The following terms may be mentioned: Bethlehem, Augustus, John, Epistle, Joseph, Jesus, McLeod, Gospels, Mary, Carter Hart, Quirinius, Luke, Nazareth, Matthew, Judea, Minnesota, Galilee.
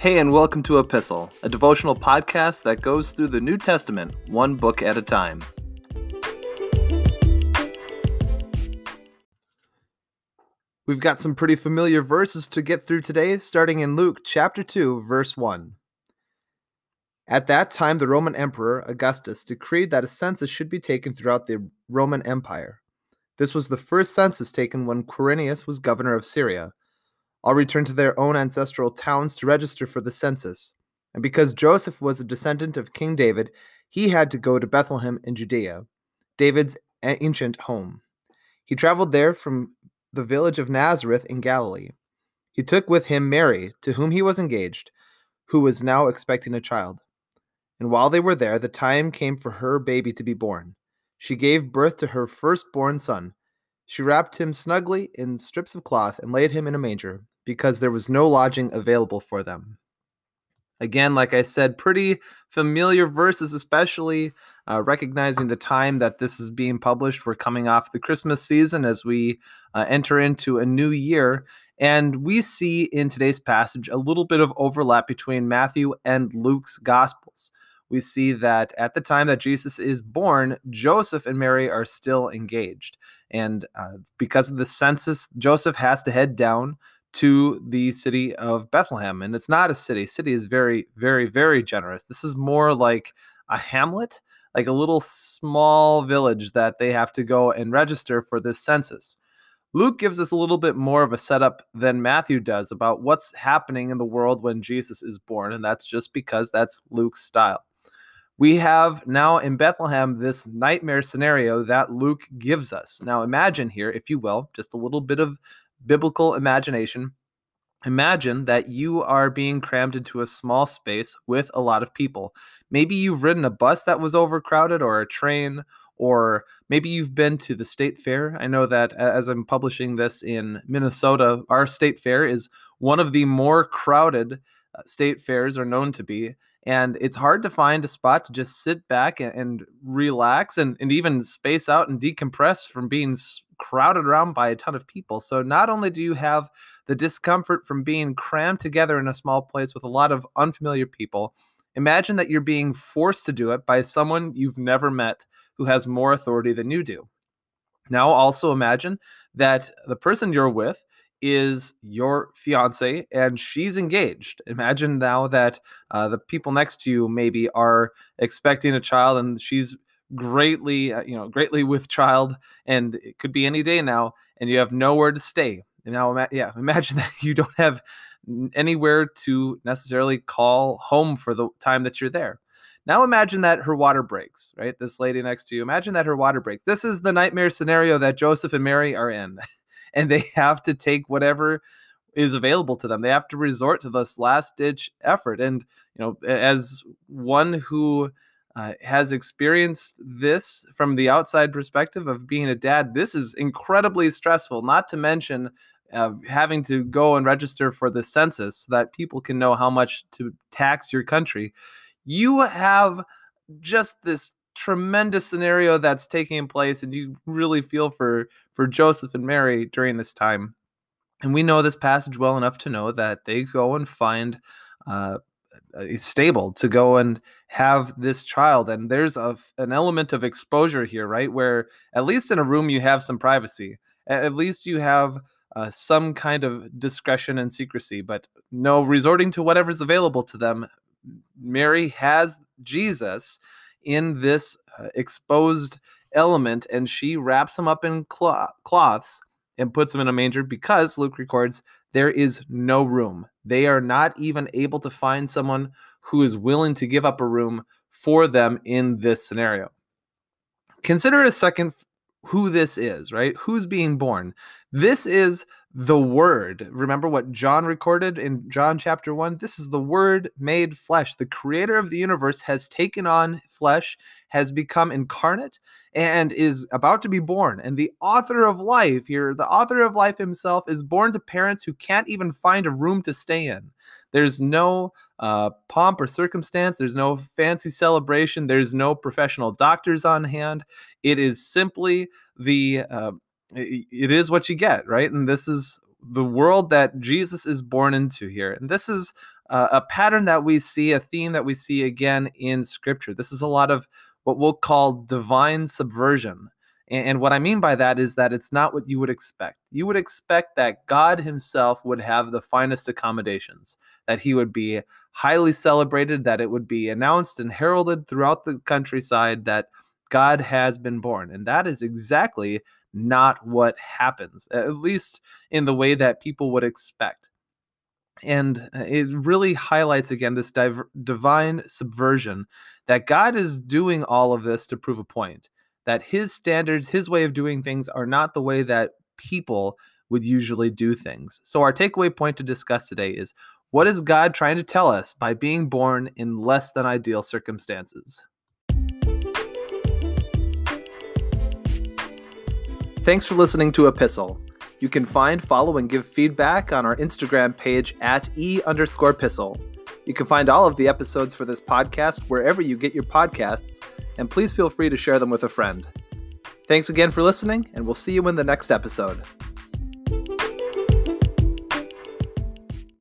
Hey, and welcome to Epistle, a devotional podcast that goes through the New Testament one book at a time. We've got some pretty familiar verses to get through today, starting in Luke chapter 2, verse 1. At that time, the Roman Emperor Augustus decreed that a census should be taken throughout the Roman Empire. This was the first census taken when Quirinius was governor of Syria. All returned to their own ancestral towns to register for the census. And because Joseph was a descendant of King David, he had to go to Bethlehem in Judea, David's ancient home. He traveled there from the village of Nazareth in Galilee. He took with him Mary, to whom he was engaged, who was now expecting a child. And while they were there, the time came for her baby to be born. She gave birth to her firstborn son. She wrapped him snugly in strips of cloth and laid him in a manger, because there was no lodging available for them. Again, like I said, pretty familiar verses, especially recognizing the time that this is being published. We're coming off the Christmas season as we enter into a new year. And we see in today's passage a little bit of overlap between Matthew and Luke's Gospels. We see that at the time that Jesus is born, Joseph and Mary are still engaged. And because of the census, Joseph has to head down to the city of Bethlehem. And it's not a city. City is very, very, very generous. This is more like a hamlet, like a little small village that they have to go and register for this census. Luke gives us a little bit more of a setup than Matthew does about what's happening in the world when Jesus is born. And that's just because that's Luke's style. We have now in Bethlehem this nightmare scenario that Luke gives us. Now imagine here, if you will, just a little bit of biblical imagination. Imagine that you are being crammed into a small space with a lot of people. Maybe you've ridden a bus that was overcrowded or a train, or maybe you've been to the state fair. I know that as I'm publishing this in Minnesota, our state fair is one of the more crowded state fairs are known to be. And it's hard to find a spot to just sit back and relax and even space out and decompress from being crowded around by a ton of people. So not only do you have the discomfort from being crammed together in a small place with a lot of unfamiliar people, imagine that you're being forced to do it by someone you've never met who has more authority than you do. Now also imagine that the person you're with is your fiance and she's engaged. Imagine now that the people next to you maybe are expecting a child and she's greatly with child, and it could be any day now, and you have nowhere to stay. And now, imagine that you don't have anywhere to necessarily call home for the time that you're there. Now imagine that her water breaks, right? This lady next to you, imagine that her water breaks. This is the nightmare scenario that Joseph and Mary are in. And they have to take whatever is available to them. They have to resort to this last-ditch effort. And, you know, as one who has experienced this from the outside perspective of being a dad, this is incredibly stressful, not to mention having to go and register for the census so that people can know how much to tax your country. You have just this tremendous scenario that's taking place, and you really feel for Joseph and Mary during this time. And we know this passage well enough to know that they go and find a stable to go and have this child. And there's an element of exposure here, right? Where at least in a room, you have some privacy. At least you have some kind of discretion and secrecy, but no resorting to whatever's available to them. Mary has Jesus in this exposed element, and she wraps him up in cloths and puts him in a manger because Luke records there is no room. They are not even able to find someone who is willing to give up a room for them in this scenario. Consider a second who this is, right? Who's being born? This is the Word. Remember what John recorded in John chapter 1? This is the Word made flesh. The creator of the universe has taken on flesh, has become incarnate, and is about to be born. And the author of life here, the author of life himself, is born to parents who can't even find a room to stay in. There's no pomp or circumstance. There's no fancy celebration. There's no professional doctors on hand. It is simply it is what you get, right? And this is the world that Jesus is born into here. And this is a pattern that we see, a theme that we see again in Scripture. This is a lot of what we'll call divine subversion. And what I mean by that is that it's not what you would expect. You would expect that God himself would have the finest accommodations, that he would be highly celebrated, that it would be announced and heralded throughout the countryside that God has been born. And that is exactly not what happens, at least in the way that people would expect. And it really highlights, again, this divine subversion, that God is doing all of this to prove a point, that his standards, his way of doing things are not the way that people would usually do things. So our takeaway point to discuss today is, what is God trying to tell us by being born in less than ideal circumstances? Thanks for listening to Epistle. You can find, follow, and give feedback on our Instagram page at @E_Epistle. You can find all of the episodes for this podcast wherever you get your podcasts, and please feel free to share them with a friend. Thanks again for listening, and we'll see you in the next episode.